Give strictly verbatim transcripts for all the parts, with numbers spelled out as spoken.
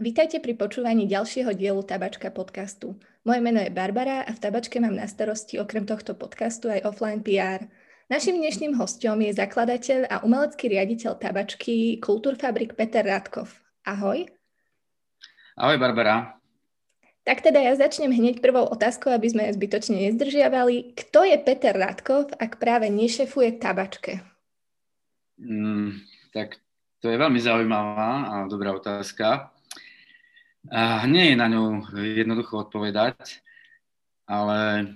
Vítajte pri počúvaní ďalšieho dielu Tabačka podcastu. Moje meno je Barbara a v Tabačke mám na starosti okrem tohto podcastu aj offline pé er. Naším dnešným hosťom je zakladateľ a umelecký riaditeľ Tabačky Kultúrfabrik Peter Rádkov. Ahoj. Ahoj, Barbara. Tak teda ja začnem hneď prvou otázkou, aby sme zbytočne nezdržiavali. Kto je Peter Rádkov, ak práve nešefuje Tabačke? Mm, tak to je veľmi zaujímavá a dobrá otázka. Uh, nie je na ňu jednoducho odpovedať, ale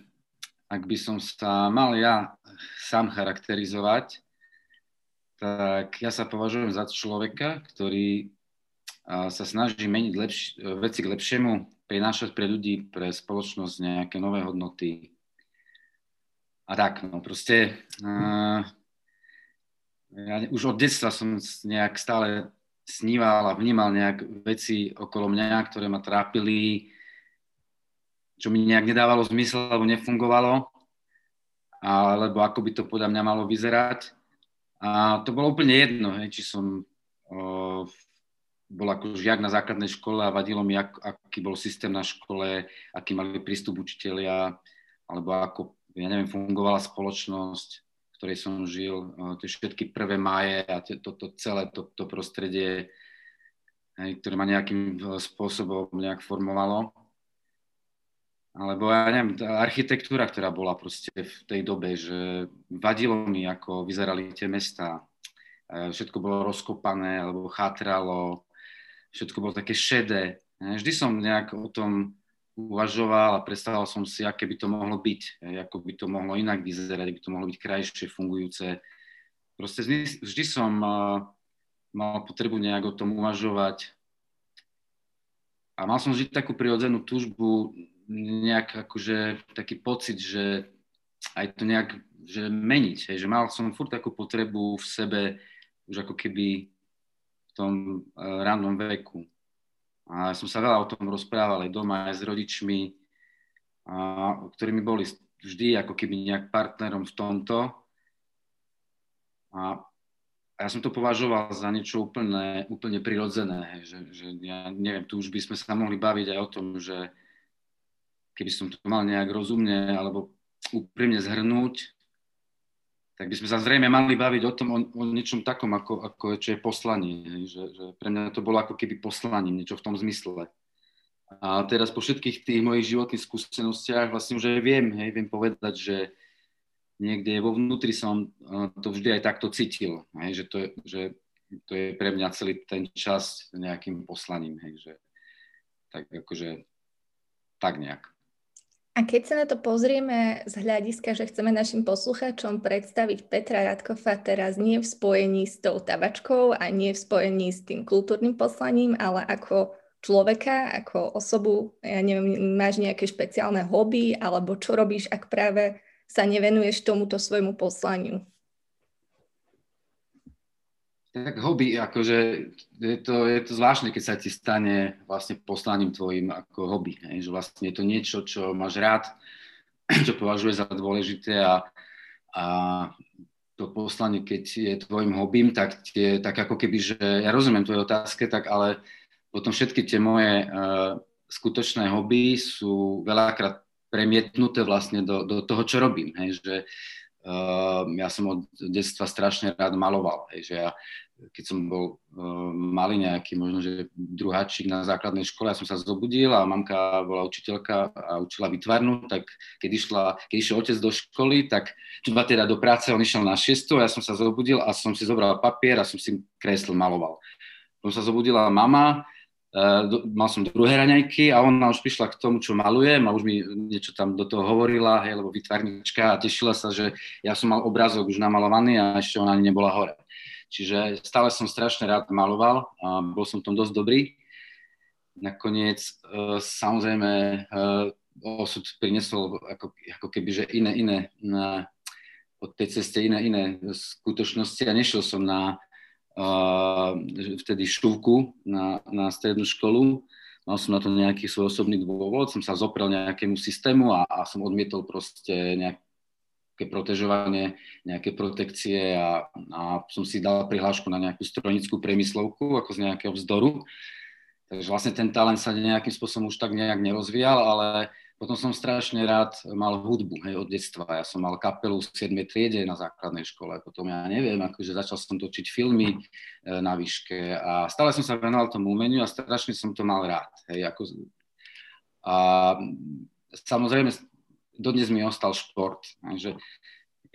ak by som sa mal ja sám charakterizovať, tak ja sa považujem za človeka, ktorý uh, sa snaží meniť lepš- veci k lepšiemu, prinášať pre ľudí, pre spoločnosť nejaké nové hodnoty. A tak, no proste uh, ja už od detstva som nejak stále sníval a vnímal nejak veci okolo mňa, ktoré ma trápili, čo mi nejak nedávalo zmysel, alebo nefungovalo, alebo ako by to podľa mňa malo vyzerať. A to bolo úplne jedno, hej, či som o, bol ako žiak na základnej škole a vadilo mi, ak, aký bol systém na škole, aký mali prístup učitelia, alebo ako, ja neviem, fungovala spoločnosť, ktorej som žil, tie všetky prvé máje a toto to, celé to, to prostredie, ktoré ma nejakým spôsobom nejak formovalo. Alebo ja neviem, tá architektúra, ktorá bola proste v tej dobe, že vadilo mi, ako vyzerali tie mestá. Všetko bolo rozkopané alebo chátralo, všetko bolo také šedé. Vždy som nejak o tom uvažoval a predstavoval som si, aké by to mohlo byť, ako by to mohlo inak vyzerať, by to mohlo byť krajšie, fungujúce. Proste vždy som mal potrebu nejak o tom uvažovať a mal som vždy takú prirodzenú túžbu, nejak akože taký pocit, že aj to nejak, že meniť, že mal som furt takú potrebu v sebe už ako keby v tom rannom veku. A som sa veľa o tom rozprával aj doma, aj s rodičmi, a, ktorými boli vždy ako keby nejak partnerom v tomto. A, a ja som to považoval za niečo úplne, úplne prirodzené, že, že ja neviem, tu už by sme sa mohli baviť aj o tom, že keby som to mal nejak rozumne alebo úprimne zhrnúť, tak by sme sa zrejme mali baviť o tom, o, o niečom takom, ako, ako je, čo je poslanie. Že, že pre mňa to bolo ako keby poslanie, niečo v tom zmysle. A teraz po všetkých tých mojich životných skúsenostiach vlastne už aj viem, hej, viem povedať, že niekde vo vnútri som to vždy aj takto cítil. Hej, že, to je, že to je pre mňa celý ten čas nejakým poslaním. Hej, že, tak akože tak nejak. A keď sa na to pozrieme z hľadiska, že chceme našim poslucháčom predstaviť Petra Rádkova teraz nie v spojení s tou tabačkou a nie v spojení s tým kultúrnym poslaním, ale ako človeka, ako osobu, ja neviem, máš nejaké špeciálne hobby, alebo čo robíš, ak práve sa nevenuješ tomuto svojmu poslaniu? Tak hobby, akože je to, je to zvláštne, keď sa ti stane vlastne poslaním tvojim ako hobby, ne? Že vlastne je to niečo, čo máš rád, čo považuješ za dôležité a, a to poslanie, keď je tvojim hobbym, tak je tak ako keby, že ja rozumiem tvojej otázke, tak ale potom všetky tie moje uh, skutočné hobby sú veľakrát premietnuté vlastne do, do toho, čo robím, ne? Že uh, ja som od detstva strašne rád maloval, ne? Že ja keď som bol uh, malý nejaký, možno, že druháčik na základnej škole, ja som sa zobudil a mamka bola učiteľka a učila výtvarnú, tak keď, išla, keď išiel otec do školy, tak tuba teda do práce, on išiel na šiestu a ja som sa zobudil a som si zobral papier a som si kreslil, maloval. Potom sa zobudila mama, uh, do, mal som druhé raňajky a ona už prišla k tomu, čo malujem a už mi niečo tam do toho hovorila, hej, lebo výtvarnička a tešila sa, že ja som mal obrázok už namalovaný a ešte ona ani nebola hore. Čiže stále som strašne rád maloval a bol som v tom dosť dobrý. Nakoniec e, samozrejme e, osud priniesol ako, ako keby, že iné, iné na, od tej ceste iné, iné skutočnosti a nešiel som na e, vtedy štúvku na, na strednú školu. Mal som na to nejaký svoj osobný dôvod, som sa zoprel nejakému systému a, a som odmietol proste nejak nejaké protežovanie, nejaké protekcie a, a som si dal prihlášku na nejakú strojnickú priemyslovku, ako z nejakého vzdoru. Takže vlastne ten talent sa nejakým spôsobom už tak nejak nerozvíjal, ale potom som strašne rád mal hudbu, hej, od detstva. Ja som mal kapelu v siedmej triede na základnej škole, potom ja neviem, akože začal som točiť filmy na výške a stále som sa venoval tomu umeniu a strašne som to mal rád. Hej, ako... A samozrejme, dodnes mi ostal šport, takže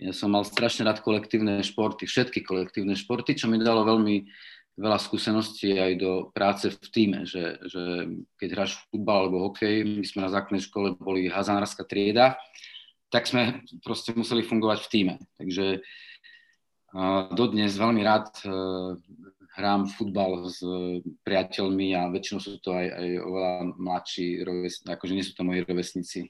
ja som mal strašne rád kolektívne športy, všetky kolektívne športy, čo mi dalo veľmi veľa skúseností aj do práce v tíme, že, že keď hráš futbal alebo hokej, my sme na základnej škole boli hazánarska trieda, tak sme proste museli fungovať v tíme. Takže dodnes veľmi rád hrám futbal s priateľmi a väčšinou sú to aj, aj oveľa mladší rovesníci, akože nie sú to moji rovesníci.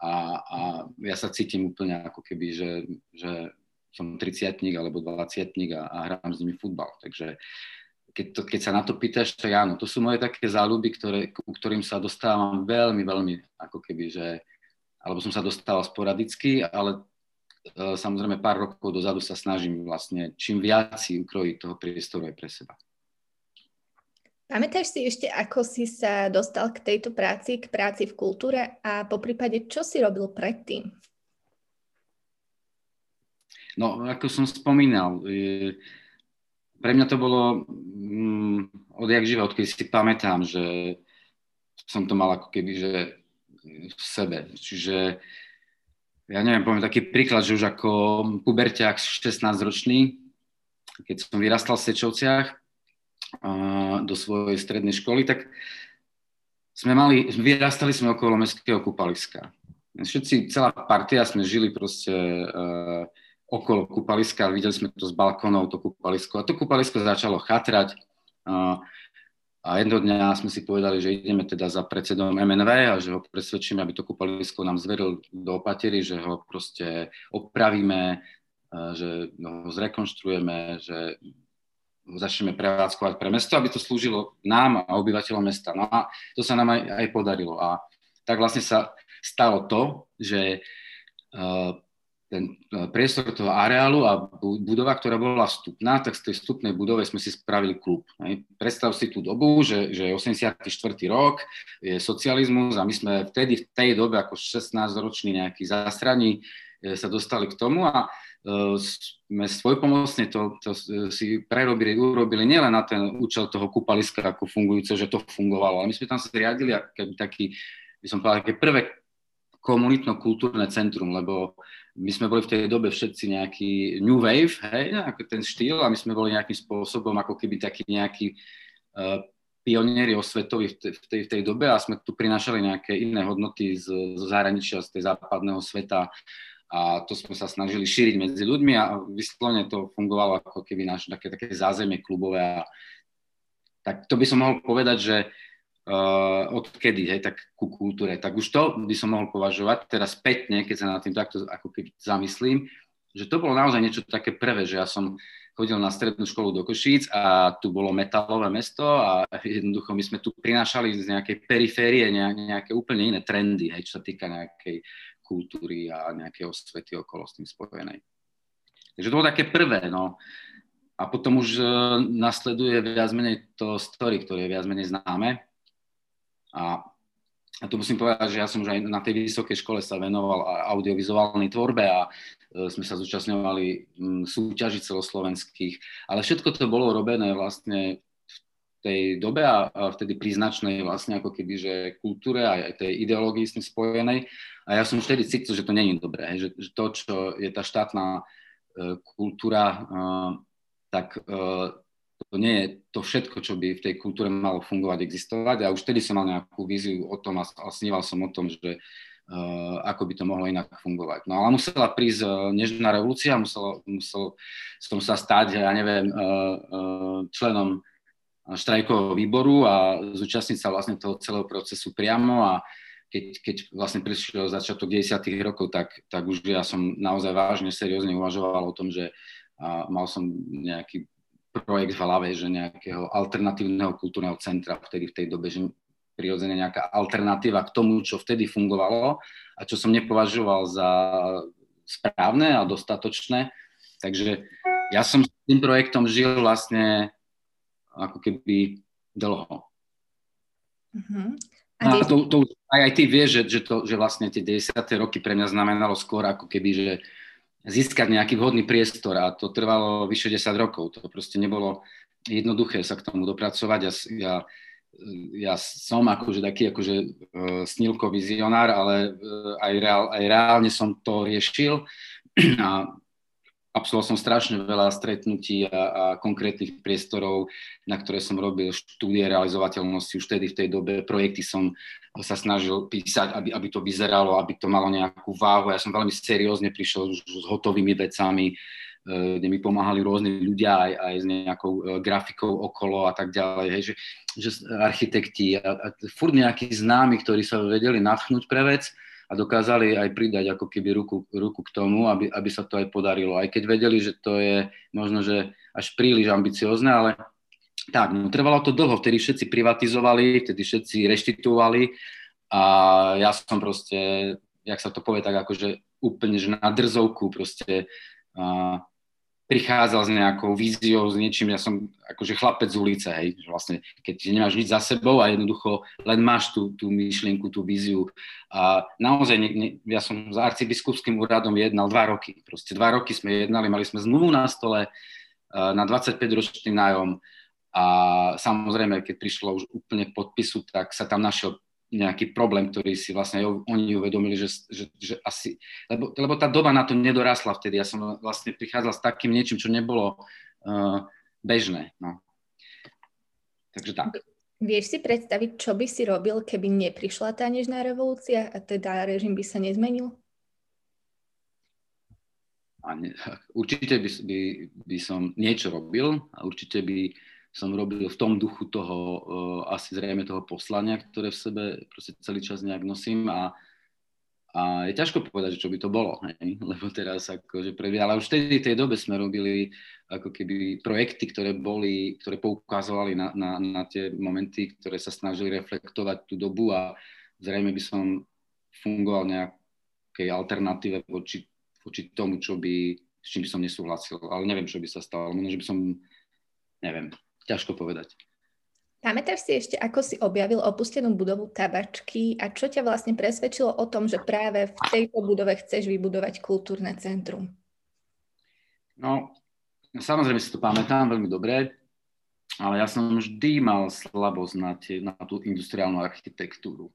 A, a ja sa cítim úplne ako keby, že, že som tridsiatnik alebo dvadsiatnik a, a hrám s nimi futbal. Takže keď, to, keď sa na to pýtaš, tak áno, to sú moje také záľuby, ktoré, ku ktorým sa dostávam veľmi, veľmi ako keby, že alebo som sa dostával sporadicky, ale e, samozrejme pár rokov dozadu sa snažím vlastne čím viac si ukrojiť toho priestoru aj pre seba. Pamätáš si ešte, ako si sa dostal k tejto práci, k práci v kultúre a poprípade, čo si robil predtým? No, ako som spomínal, pre mňa to bolo mm, odjak živa, odkedy si pamätám, že som to mal ako keby, že v sebe. Čiže, ja neviem, poviem taký príklad, že už ako puberťák šestnásťročný, keď som vyrastal v Sečovciach, do svojej strednej školy, tak sme mali, vyrastali sme okolo mestského kúpaliska. Všetci, celá partia sme žili proste uh, okolo kúpaliska, videli sme to z balkónov, to kúpalisko. A to kúpalisko začalo chatrať uh, a jedno dňa sme si povedali, že ideme teda za predsedom em en vé a že ho presvedčíme, aby to kúpalisko nám zveril do opatery, že ho proste opravíme, uh, že ho zrekonštruujeme, že začneme prevádzkovať pre mesto, aby to slúžilo nám a obyvateľom mesta. No a to sa nám aj, aj podarilo. A tak vlastne sa stalo to, že uh, ten priestor toho areálu a budova, ktorá bola vstupná, tak z tej vstupnej budove sme si spravili klub. Hej. Predstav si tú dobu, že, že osemdesiaty štvrtý rok je socializmus a my sme vtedy, v tej dobe, ako šestnásťroční nejakí zasraní, sa dostali k tomu a uh, sme svojpomocne to, to si prerobili, urobili nielen na ten účel toho kúpaliska ako fungujúce, že to fungovalo, ale my sme tam zriadili taký, by som povedal, také prvé komunitno-kultúrne centrum, lebo my sme boli v tej dobe všetci nejaký new wave, hej, ten štýl a my sme boli nejakým spôsobom ako keby taký nejaký uh, pionieri osvetoví v tej, v, tej, v tej dobe a sme tu prinášali nejaké iné hodnoty z, z zahraničia, z tej západného sveta. A to sme sa snažili šíriť medzi ľuďmi a vyslovene to fungovalo ako keby naše také, také zázemie klubové. A tak to by som mohol povedať, že uh, odkedy, hej, tak ku kultúre. Tak už to by som mohol považovať teraz spätne, keď sa nad tým takto ako keby zamyslím, že to bolo naozaj niečo také prvé, že ja som chodil na strednú školu do Košíc a tu bolo metalové mesto a jednoducho my sme tu prinášali z nejakej periférie nejaké úplne iné trendy, hej, čo sa týka nejakej kultúry a nejaké osvety okolo s tým spojenej. Takže to bolo také prvé, no. A potom už nasleduje viac menej to story, ktoré je viac menej známe. A, a to musím povedať, že ja som už aj na tej vysokej škole sa venoval audiovizuálnej tvorbe a e, sme sa zúčastňovali m, súťaží celoslovenských. Ale všetko to bolo robené vlastne v tej dobe a vtedy príznačnej vlastne ako keby, že kultúre a aj tej ideológii s tým spojenej. A ja som vtedy cítil, že to není dobré, že, že to, čo je tá štátna e, kultúra, e, tak e, to nie je to všetko, čo by v tej kultúre malo fungovať, existovať. A už vtedy som mal nejakú víziu o tom a, a sníval som o tom, že e, ako by to mohlo inak fungovať. No ale musela prísť e, nežná revolúcia, musel, musel som sa stať, ja neviem, e, e, členom štrajkového výboru a zúčastniť sa vlastne toho celého procesu priamo a keď, keď vlastne prišiel začiatok deväťdesiatych rokov, tak, tak už ja som naozaj vážne, seriózne uvažoval o tom, že a, mal som nejaký projekt v hlave, že nejakého alternatívneho kultúrneho centra vtedy v tej dobe, že prirodzene nejaká alternatíva k tomu, čo vtedy fungovalo a čo som nepovažoval za správne a dostatočné. Takže ja som s tým projektom žil vlastne ako keby dlho. Uh-huh. A ty... to, to, aj, aj ty vieš, že, že, to, že vlastne tie deväťdesiate roky pre mňa znamenalo skôr ako keby, že získať nejaký vhodný priestor, a to trvalo vyše desať rokov. To proste nebolo jednoduché sa k tomu dopracovať. Ja, ja, ja som akože taký akože snílko vizionár, ale aj, reál, aj reálne som to riešil a absolvoval som strašne veľa stretnutí a, a konkrétnych priestorov, na ktoré som robil štúdie realizovateľnosti už vtedy v tej dobe. Projekty som sa snažil písať, aby, aby to vyzeralo, aby to malo nejakú váhu. Ja som veľmi seriózne prišiel už s hotovými vecami, kde mi pomáhali rôzni ľudia aj, aj s nejakou grafikou okolo a tak ďalej, hej, že, že architekti a, a furt nejakí známi, ktorí sa vedeli natchnúť pre vec a dokázali aj pridať ako keby ruku, ruku k tomu, aby, aby sa to aj podarilo, aj keď vedeli, že to je možno, že až príliš ambiciózne, ale tak, no, trvalo to dlho, vtedy všetci privatizovali, vtedy všetci reštituovali a ja som proste, jak sa to povie, tak akože úplne, že na drzovku proste a, prichádzal s nejakou víziou, s niečím, ja som akože chlapec z ulice, hej, že vlastne, keď nemáš nič za sebou a jednoducho len máš tú, tú myšlienku, tú víziu. A naozaj, ne, ne, ja som s arcibiskupským úradom jednal dva roky, proste dva roky sme jednali, mali sme zmluvu na stole na dvadsaťpäťročný nájom a samozrejme, keď prišlo už úplne k podpisu, tak sa tam našiel nejaký problém, ktorý si vlastne oni uvedomili, že, že, že asi... Lebo, lebo tá doba na to nedorásla vtedy. Ja som vlastne prichádzal s takým niečím, čo nebolo uh, bežné. No. Takže tak. Vieš si predstaviť, čo by si robil, keby neprišla tá nežná revolúcia a teda režim by sa nezmenil? A ne, určite by, by, by som niečo robil a určite by... som robil v tom duchu toho, uh, asi zrejme toho poslania, ktoré v sebe proste celý čas nejak nosím a, a je ťažko povedať, čo by to bolo, hej? Lebo teraz akože predvia, ale už vtedy v tej dobe sme robili ako keby projekty, ktoré boli, ktoré poukazovali na, na, na tie momenty, ktoré sa snažili reflektovať tú dobu a zrejme by som fungoval nejakej alternatíve voči, voči tomu, čo by, s čím by som nesúhlasil, ale neviem, čo by sa stalo, možno, že by som, neviem, ťažko povedať. Pamätáš si ešte, ako si objavil opustenú budovu Tabačky a čo ťa vlastne presvedčilo o tom, že práve v tejto budove chceš vybudovať kultúrne centrum? No, samozrejme si to pamätám veľmi dobre, ale ja som vždy mal slabosť na, tie, na tú industriálnu architektúru.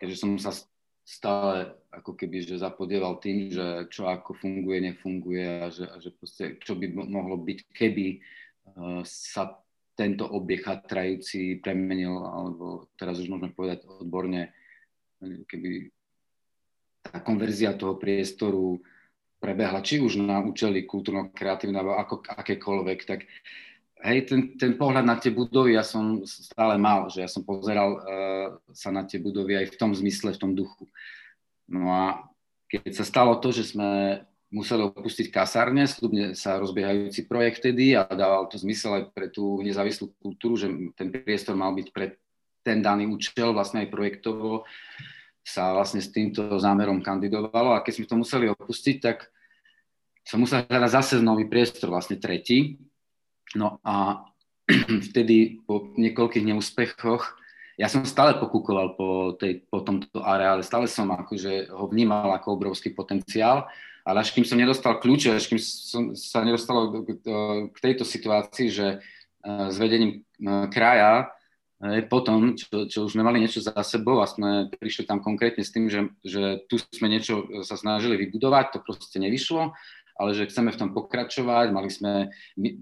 Takže som sa stále ako keby, že zapodieval tým, že čo ako funguje, nefunguje a že, a že proste, čo by mohlo byť, keby sa tento objekt chatrajúci premenil, alebo teraz už môžeme povedať odborne, keby tá konverzia toho priestoru prebehla, či už na účely kultúrno-kreatívne, alebo ako, akékoľvek, tak hej, ten, ten pohľad na tie budovy ja som stále mal, že ja som pozeral uh, sa na tie budovy aj v tom zmysle, v tom duchu. No a keď sa stalo to, že sme museli opustiť kasárne, slubne sa rozbiehajúci projekt vtedy a dával to zmysel aj pre tú nezávislú kultúru, že ten priestor mal byť pre ten daný účel, vlastne aj projektovo sa vlastne s týmto zámerom kandidovalo a keď sme to museli opustiť, tak som musel hľadať zase nový priestor, vlastne tretí. No a vtedy po niekoľkých neúspechoch ja som stále pokúkoval po, tej, po tomto areále, stále som akože ho vnímal ako obrovský potenciál, ale až kým som nedostal kľúče, až kým som sa nedostal k tejto situácii, že s vedením kraja, potom, čo, čo už sme mali niečo za sebou a sme prišli tam konkrétne s tým, že, že tu sme niečo sa snažili vybudovať, to proste nevyšlo, ale že chceme v tom pokračovať, mali sme,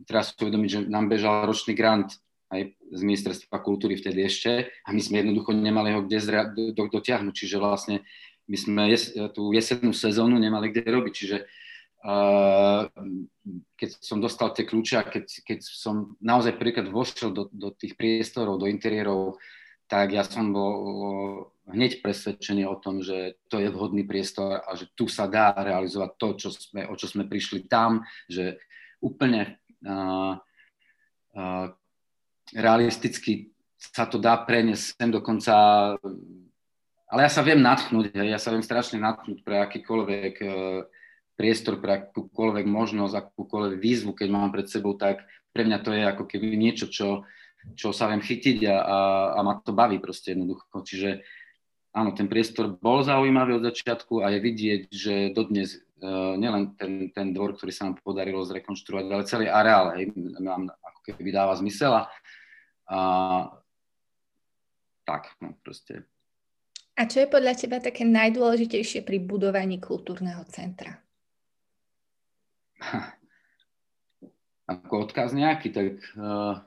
teraz uvedomiť, že nám bežal ročný grant aj z Ministerstva kultúry vtedy ešte a my sme jednoducho nemali ho kde zra, do, do, dotiahnuť, čiže vlastne my sme jes, tú jesennú sezónu nemali kde robiť, čiže uh, keď som dostal tie kľúče a keď, keď som naozaj prvýkrát vošiel do, do tých priestorov, do interiérov, tak ja som bol hneď presvedčený o tom, že to je vhodný priestor a že tu sa dá realizovať to, čo sme, o čo sme prišli tam, že úplne uh, uh, realisticky sa to dá preniesť sem dokonca. Ale ja sa viem nadchnúť, ja sa viem strašne nadchnúť pre akýkoľvek e, priestor, pre akúkoľvek možnosť, akúkoľvek výzvu, keď mám pred sebou, tak pre mňa to je ako keby niečo, čo čo sa viem chytiť a, a, a ma to baví proste jednoducho. Čiže áno, ten priestor bol zaujímavý od začiatku a je vidieť, že dodnes uh, nielen ten, ten dvor, ktorý sa nám podarilo zrekonštruovať, ale celý areál, hej, nám ako keby dáva zmysel a, a tak, no proste. A čo je podľa teba také najdôležitejšie pri budovaní kultúrneho centra? Ako odkaz nejaký, tak uh,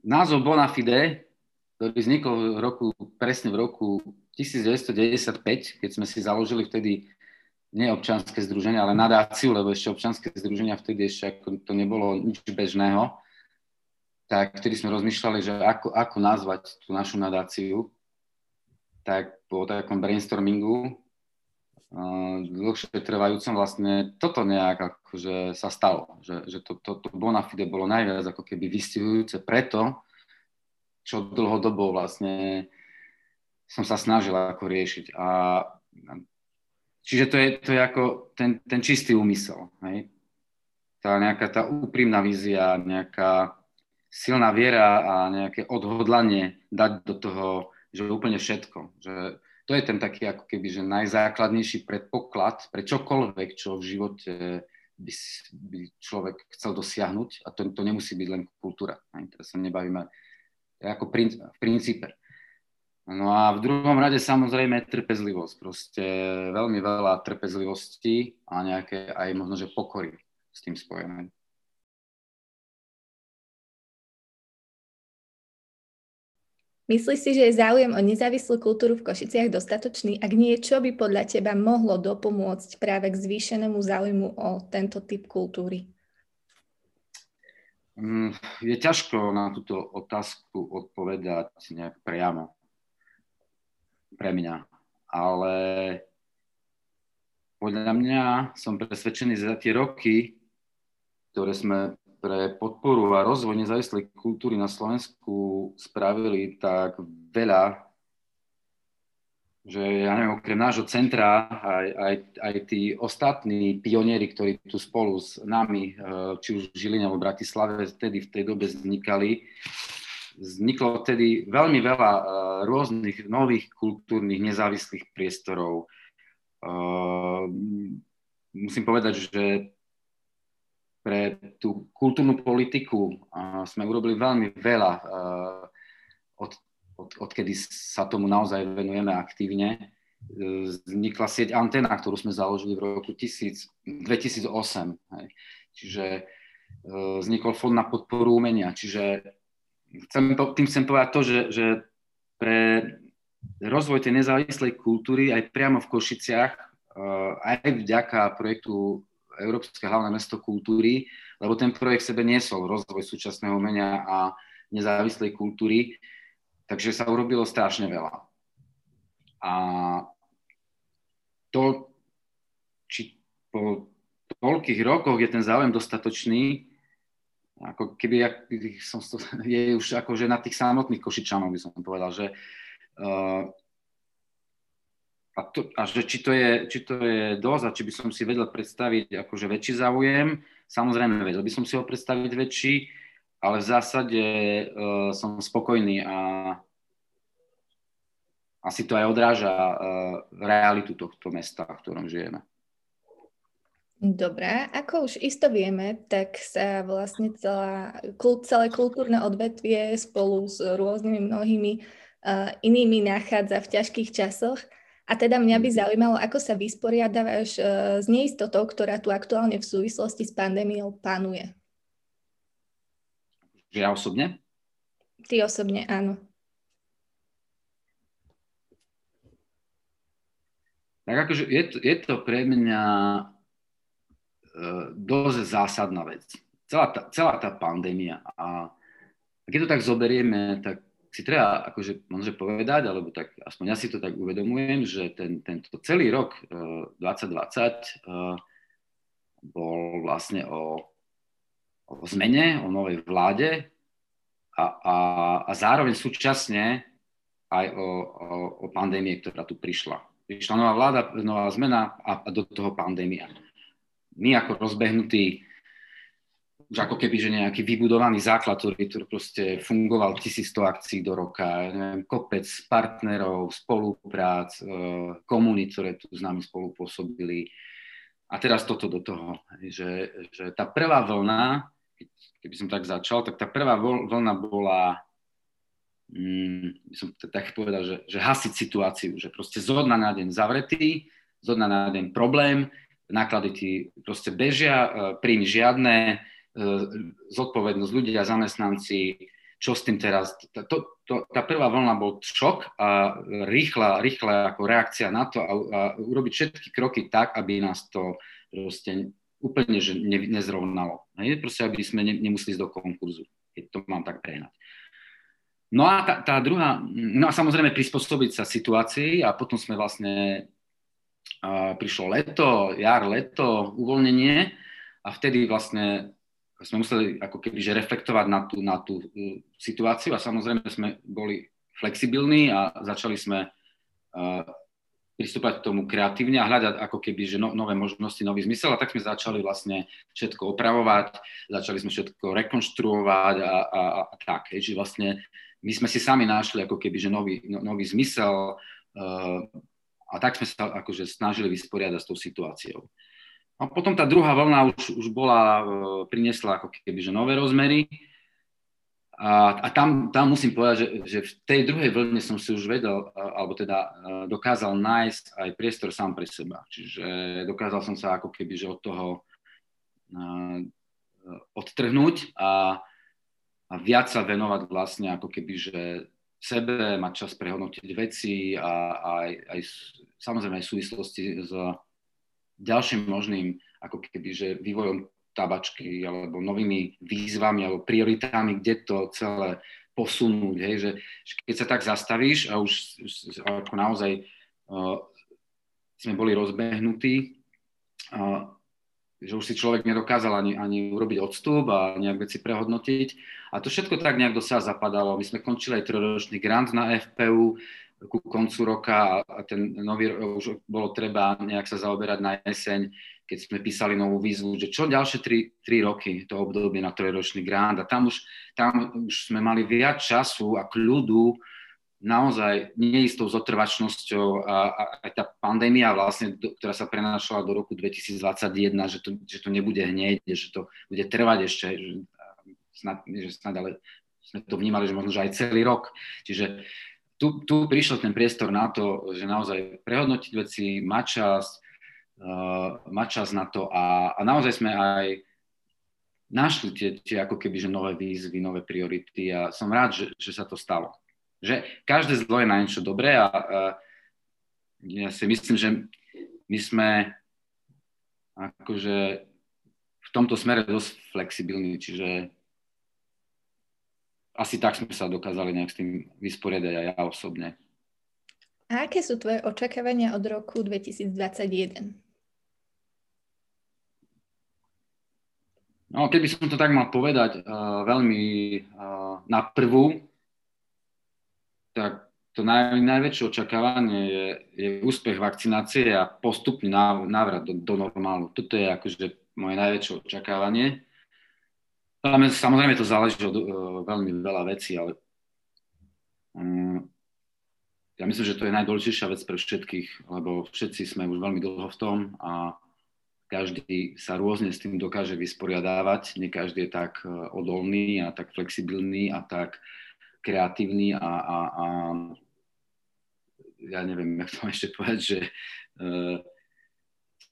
názov Bonafide, ktorý vznikol v roku, presne v roku devätnásť deväťdesiatpäť, keď sme si založili vtedy nie občianske združenie, ale nadáciu, lebo ešte občianske združenia vtedy ešte ako to nebolo nič bežného, tak vtedy sme rozmýšľali, že ako, ako nazvať tú našu nadáciu, tak po takom brainstormingu, uh, dlhšie trvajúcom vlastne toto nejak akože sa stalo, že, že to, to, to Bonafide bolo najviac ako keby vystihujúce preto, čo dlhodobo vlastne som sa snažil ako riešiť. A, čiže to je, to je ako ten, ten čistý úmysel. Hej? Tá nejaká tá úprimná vízia, nejaká silná viera a nejaké odhodlanie dať do toho, že úplne všetko. Že to je ten taký ako keby, že najzákladnejší predpoklad pre čokoľvek, čo v živote by, by človek chcel dosiahnuť. A to, to nemusí byť len kultúra. Hej? Teraz sa nebavíme ako princ- v princípe. No a v druhom rade samozrejme trpezlivosť. Proste veľmi veľa trpezlivosti a nejaké aj možno, že pokory s tým spojené. Myslíš si, že je záujem o nezávislú kultúru v Košiciach dostatočný? Ak nie, čo by podľa teba mohlo dopomôcť práve k zvýšenému záujmu o tento typ kultúry? Je ťažko na túto otázku odpovedať nejak priamo pre mňa, ale podľa mňa som presvedčený za tie roky, ktoré sme pre podporu a rozvoj nezávislej kultúry na Slovensku spravili tak veľa, že ja neviem, okrem nášho centra aj, aj, aj tí ostatní pionieri, ktorí tu spolu s nami, či už v Žiline alebo v Bratislave, vtedy v tej dobe vznikali. Vzniklo vtedy veľmi veľa rôznych nových kultúrnych nezávislých priestorov. Musím povedať, že pre tú kultúrnu politiku sme urobili veľmi veľa od Od, odkedy sa tomu naozaj venujeme aktívne, vznikla sieť Anténa, ktorú sme založili v roku dvetisíc osem. Hej. Čiže vznikol Fond na podporu umenia. Čiže chcem, tým chcem povedať to, že, že pre rozvoj tej nezávislej kultúry aj priamo v Košiciach, aj vďaka projektu Európske hlavné mesto kultúry, lebo ten projekt sebe niesol rozvoj súčasného umenia a nezávislej kultúry, takže sa urobilo strašne veľa. A to, či po toľkých rokoch je ten záujem dostatočný, ako keby ja, som, je už akože na tých samotných Košičanov, by som povedal, že uh, a, to, a že či to je, či to je dosť a či by som si vedel predstaviť akože väčší záujem, samozrejme vedel by som si ho predstaviť väčší, ale v zásade uh, som spokojný a asi to aj odráža uh, realitu tohto mesta, v ktorom žijeme. Dobrá, ako už isto vieme, tak sa vlastne celá, celé kultúrne odvetvie spolu s rôznymi mnohými uh, inými nachádza v ťažkých časoch. A teda mňa by zaujímalo, ako sa vysporiadávaš uh, s neistotou, ktorá tu aktuálne v súvislosti s pandémiou panuje. Ja osobne? Ty osobne, áno. Tak akože je to, je to pre mňa dosť zásadná vec. Celá tá, celá tá pandémia. A keď to tak zoberieme, tak si treba akože môže povedať, alebo tak aspoň ja si to tak uvedomujem, že ten, tento celý rok dvadsať dvadsať bol vlastne o o zmene, o novej vláde a, a, a zároveň súčasne aj o, o, o pandémii, ktorá tu prišla. Prišla nová vláda, nová zmena a, a do toho pandémia. My ako rozbehnutí už ako keby, že nejaký vybudovaný základ, ktorý proste fungoval tisícsto akcií do roka, neviem, kopec partnerov, spoluprác, komunít, ktoré tu s nami spolupôsobili. A teraz toto do toho, že, že tá prvá vlna, keby som tak začal, tak tá prvá vlna bola, by som tak povedal, že, že hasiť situáciu, že proste zo dňa na deň zavretý, zo dňa na deň problém, náklady ti proste bežia, príjmy žiadne, zodpovednosť ľudia, zamestnanci, čo s tým teraz. Tá, to, to, tá prvá vlna bol šok a rýchla, rýchla ako reakcia na to a, a urobiť všetky kroky tak, aby nás to proste úplne že ne, nezrovnalo. Ne? Proste, aby sme ne, nemuseli ísť do konkurzu, keď to mám tak prehnať. No a tá, tá druhá, no a samozrejme prispôsobiť sa situácii a potom sme vlastne, a prišlo leto, jar, leto, uvoľnenie a vtedy vlastne sme museli ako keby že reflektovať na tú, na tú situáciu a samozrejme sme boli flexibilní a začali sme uh, pristúpať k tomu kreatívne a hľadať ako keby že no, nové možnosti, nový zmysel a tak sme začali vlastne všetko opravovať, začali sme všetko rekonštruovať a, a, a tak. Čiže vlastne my sme si sami našli ako keby že nový, no, nový zmysel uh, a tak sme sa akože snažili vysporiadať s tou situáciou. A potom tá druhá vlna už, už bola, priniesla ako kebyže nové rozmery a, a tam, tam musím povedať, že, že v tej druhej vlne som si už vedel, alebo teda dokázal nájsť aj priestor sám pre seba. Čiže dokázal som sa ako kebyže od toho odtrhnúť a, a viac sa venovať vlastne ako kebyže sebe, mať čas prehodnotiť veci a, a aj, aj samozrejme aj v súvislosti s ďalším možným ako keby, že vývojom tabačky alebo novými výzvami alebo prioritami, kde to celé posunúť, hej, že keď sa tak zastavíš a už, už ako naozaj uh, sme boli rozbehnutí, uh, že už si človek nedokázal ani, ani urobiť odstup a nejak veci prehodnotiť a to všetko tak nejak do sa zapadalo. My sme končili aj trojročný grant na ef pé ú, ku koncu roka a ten nový už bolo treba nejak sa zaoberať na jeseň, keď sme písali novú výzvu, že čo ďalšie tri roky to obdobie na trojročný grant a tam už, tam už sme mali viac času a kľudu naozaj neistou zotrvačnosťou a, a aj tá pandémia vlastne, do, ktorá sa prenášala do roku dvetisícdvadsaťjeden, že to, že to nebude hneď, že to bude trvať ešte, že snad, že snad ale sme to vnímali, že možno že aj celý rok, čiže Tu, tu prišiel ten priestor na to, že naozaj prehodnotiť veci, mať čas, uh, mať čas na to a, a naozaj sme aj našli tie, tie ako keby, že nové výzvy, nové priority a som rád, že, že sa to stalo. Že každé zlo je na niečo dobré a, a ja si myslím, že my sme akože v tomto smere dosť flexibilní, čiže asi tak sme sa dokázali nejak s tým vysporiadať aj ja osobne. A aké sú tvoje očakávania od roku dvetisícdvadsaťjeden? No, keby som to tak mal povedať uh, veľmi uh, na prvú, tak to naj, najväčšie očakávanie je, je úspech vakcinácie a postupný návrat do, do normálu. Toto je akože moje najväčšie očakávanie. Samozrejme, to záleží od uh, veľmi veľa vecí, ale um, ja myslím, že to je najdôležitejšia vec pre všetkých, lebo všetci sme už veľmi dlho v tom a každý sa rôzne s tým dokáže vysporiadávať. Nie každý je tak uh, odolný a tak flexibilný a tak kreatívny a, a, a ja neviem, jak to ešte povedať, že uh,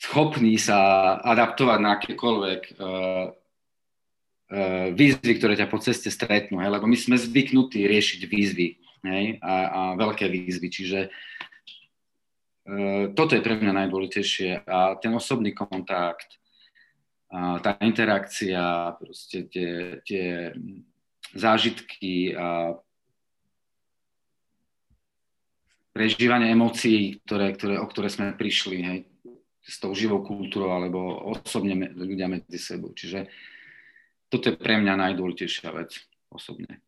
schopný sa adaptovať na akékoľvek uh, výzvy, ktoré ťa po ceste stretnú, hej? Lebo my sme zvyknutí riešiť výzvy, hej? A, a veľké výzvy, čiže uh, toto je pre mňa najdôležitejšie a ten osobný kontakt, a tá interakcia, proste tie, tie zážitky a prežívanie emócií, ktoré, ktoré, o ktoré sme prišli, hej? S tou živou kultúrou alebo osobne ľudia medzi sebou, čiže toto je pre mňa najdôležitejšia vec osobne.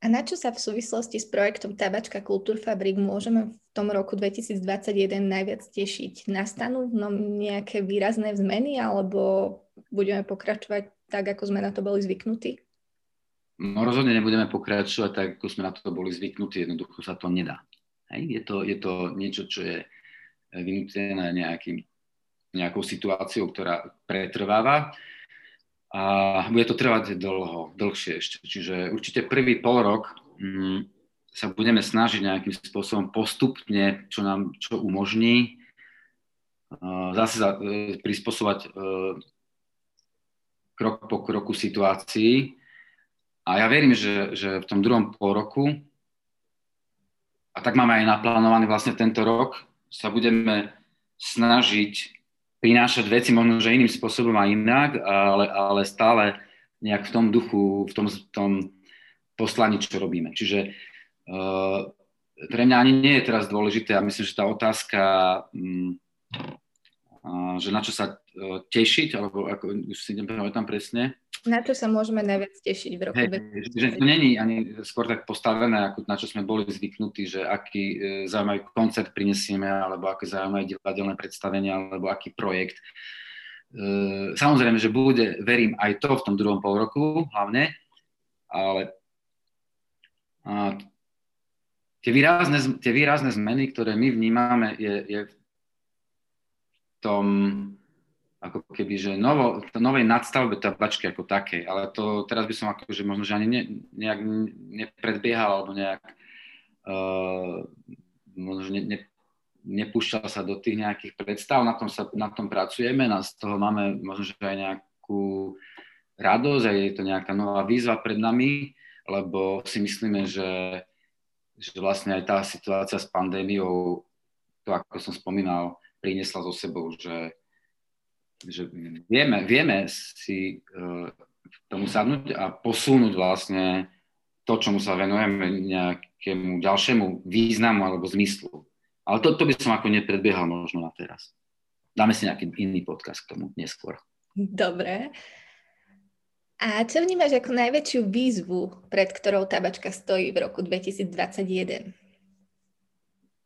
A na čo sa v súvislosti s projektom Tabačka Kultúrfabrik môžeme v tom roku dvetisícdvadsaťjeden najviac tešiť? Nastanú no, nejaké výrazné zmeny, alebo budeme pokračovať tak, ako sme na to boli zvyknutí? No, rozhodne nebudeme pokračovať tak, ako sme na to boli zvyknutí. Jednoducho sa to nedá. Hej? Je to, je to niečo, čo je vynútené nejakým, nejakou situáciou, ktorá pretrváva. A bude to trvať dlho, dlhšie ešte. Čiže určite prvý pol rok m, sa budeme snažiť nejakým spôsobom postupne, čo nám čo umožní, uh, zase za, uh, prispôsobovať uh, krok po kroku situácii. A ja verím, že, že v tom druhom pol roku, a tak máme aj naplánovaný vlastne tento rok, sa budeme snažiť prinášať veci možno, že iným spôsobom a inak, ale, ale stále nejak v tom duchu, v tom, v tom poslaní, čo robíme. Čiže uh, pre mňa ani nie je teraz dôležité, a myslím, že tá otázka, um, uh, že na čo sa uh, tešiť, alebo ako, už si nepamätám presne. Na čo sa môžeme najviac tešiť v roku dvetisícdvadsať? Že to není ani skôr tak postavené, ako na čo sme boli zvyknutí, že aký e, zaujímavý koncert prinesieme, alebo aké zaujímavé divadelné predstavenie, alebo aký projekt. E, samozrejme, že bude, verím, aj to v tom druhom polroku hlavne, ale a, tie, výrazné, tie výrazné zmeny, ktoré my vnímame, je, je v tom... ako keby, že novo, novej nadstavbe tabačky ako takej, ale to teraz by som akože možno, že ani ne, nejak nepredbiehal, alebo nejak uh, možno, že ne, ne, nepúšťal sa do tých nejakých predstav, na tom, sa, na tom pracujeme, na z toho máme možno, že aj nejakú radosť, aj je to nejaká nová výzva pred nami, lebo si myslíme, že, že vlastne aj tá situácia s pandémiou, to ako som spomínal, priniesla so sebou, že že vieme, vieme si uh, tomu sadnúť a posunúť vlastne to, čomu sa venujeme, nejakému ďalšiemu významu alebo zmyslu. Ale to, to by som ako nepredbiehal možno na teraz. Dáme si nejaký iný podcast k tomu neskôr. Dobre. A čo vnímaš ako najväčšiu výzvu, pred ktorou tabačka stojí v roku dvetisícdvadsaťjeden?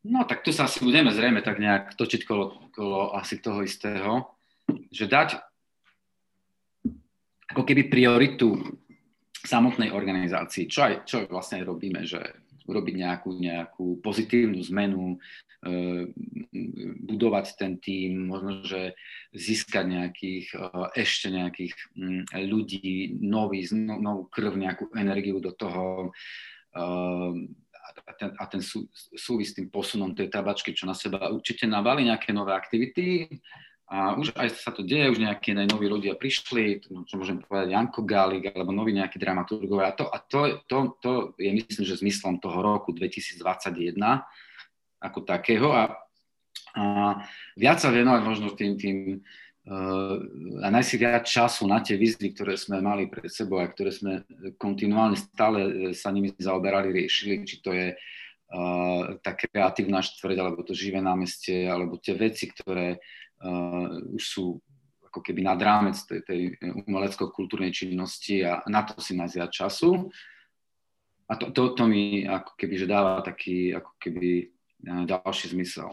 No tak tu sa asi budeme zrejme tak nejak točiť kolo, kolo asi toho istého. Že dať ako keby prioritu samotnej organizácii, čo aj, čo vlastne robíme, že urobiť nejakú, nejakú pozitívnu zmenu, e, budovať ten tím, možno, že získať nejakých, e, ešte nejakých m, ľudí, nový, no, novú krv, nejakú energiu do toho e, a ten, a ten sú, súvis s tým posunom tej tabačky, čo na seba určite nabali nejaké nové aktivity. A už aj sa to deje, už nejaké noví ľudia prišli, čo môžem povedať, Janko Galík, alebo noví nejakí dramaturgovia. A to, a to, to, to je, myslím, že zmyslom toho roku dvetisícdvadsaťjeden ako takého. A, a viac sa venovať možno tým, tým uh, a najsi viac času na tie výzvy, ktoré sme mali pred sebou a ktoré sme kontinuálne stále sa nimi zaoberali, riešili, či to je uh, tá kreatívna štvrť, alebo to živé námestie, alebo tie veci, ktoré Uh, už sú ako keby nad rámec tej, tej umelecko-kultúrnej činnosti a na to si najviac času. A to, to, to mi ako keby že dáva taký ako keby uh, ďalší zmysel.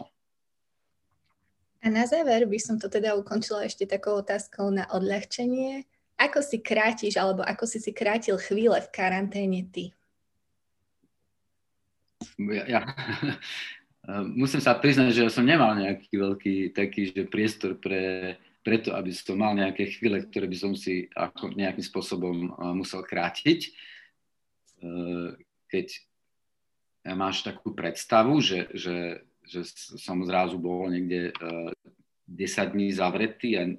A na záver by som to teda ukončila ešte takou otázkou na odľahčenie. Ako si krátiš, alebo ako si si krátil chvíle v karanténe ty? Ja... ja. Musím sa priznať, že som nemal nejaký veľký taký, že priestor pre, pre to, aby som mal nejaké chvíle, ktoré by som si ako nejakým spôsobom musel krátiť. Keď máš takú predstavu, že, že, že som zrazu bol niekde desať dní zavretý a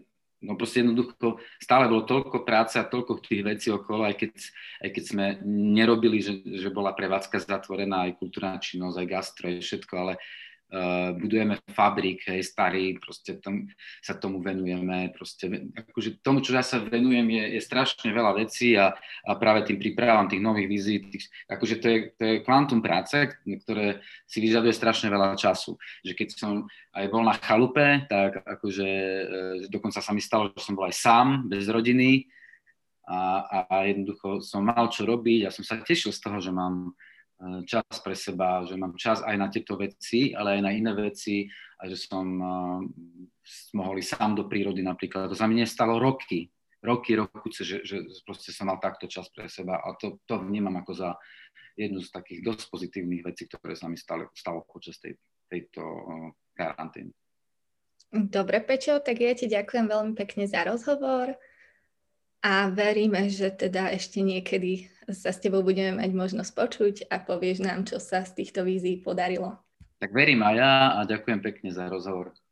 no proste jednoducho stále bolo toľko práce a toľko tých vecí okolo, aj keď, aj keď sme nerobili, že, že bola prevádzka zatvorená, aj kultúrna činnosť, aj gastro, aj všetko, ale uh, budujeme fabrik, hej, starý, proste tom, sa tomu venujeme, proste akože tomu, čo ja sa venujem, je, je strašne veľa vecí a, a práve tým prípravám tých nových vízií, tých, akože to je, to je kvantum práce, ktoré si vyžaduje strašne veľa času, že keď som aj bol na chalupe, tak akože dokonca sa mi stalo, že som bol aj sám, bez rodiny, a, a jednoducho som mal čo robiť a som sa tešil z toho, že mám čas pre seba, že mám čas aj na tieto veci, ale aj na iné veci a že som uh, mohol ísť sám do prírody napríklad. To sa mi nestalo roky, roky, rokuce, že, že proste som mal takto čas pre seba a to, to vnímam ako za jednu z takých dosť pozitívnych vecí, ktoré sa mi stalo, stalo počas tej, tejto uh, karantény. Dobre, Pečo, tak ja ti ďakujem veľmi pekne za rozhovor a veríme, že teda ešte niekedy sa s tebou budeme mať možnosť počuť a povieš nám, čo sa z týchto vízií podarilo. Tak verím aj ja a ďakujem pekne za rozhovor.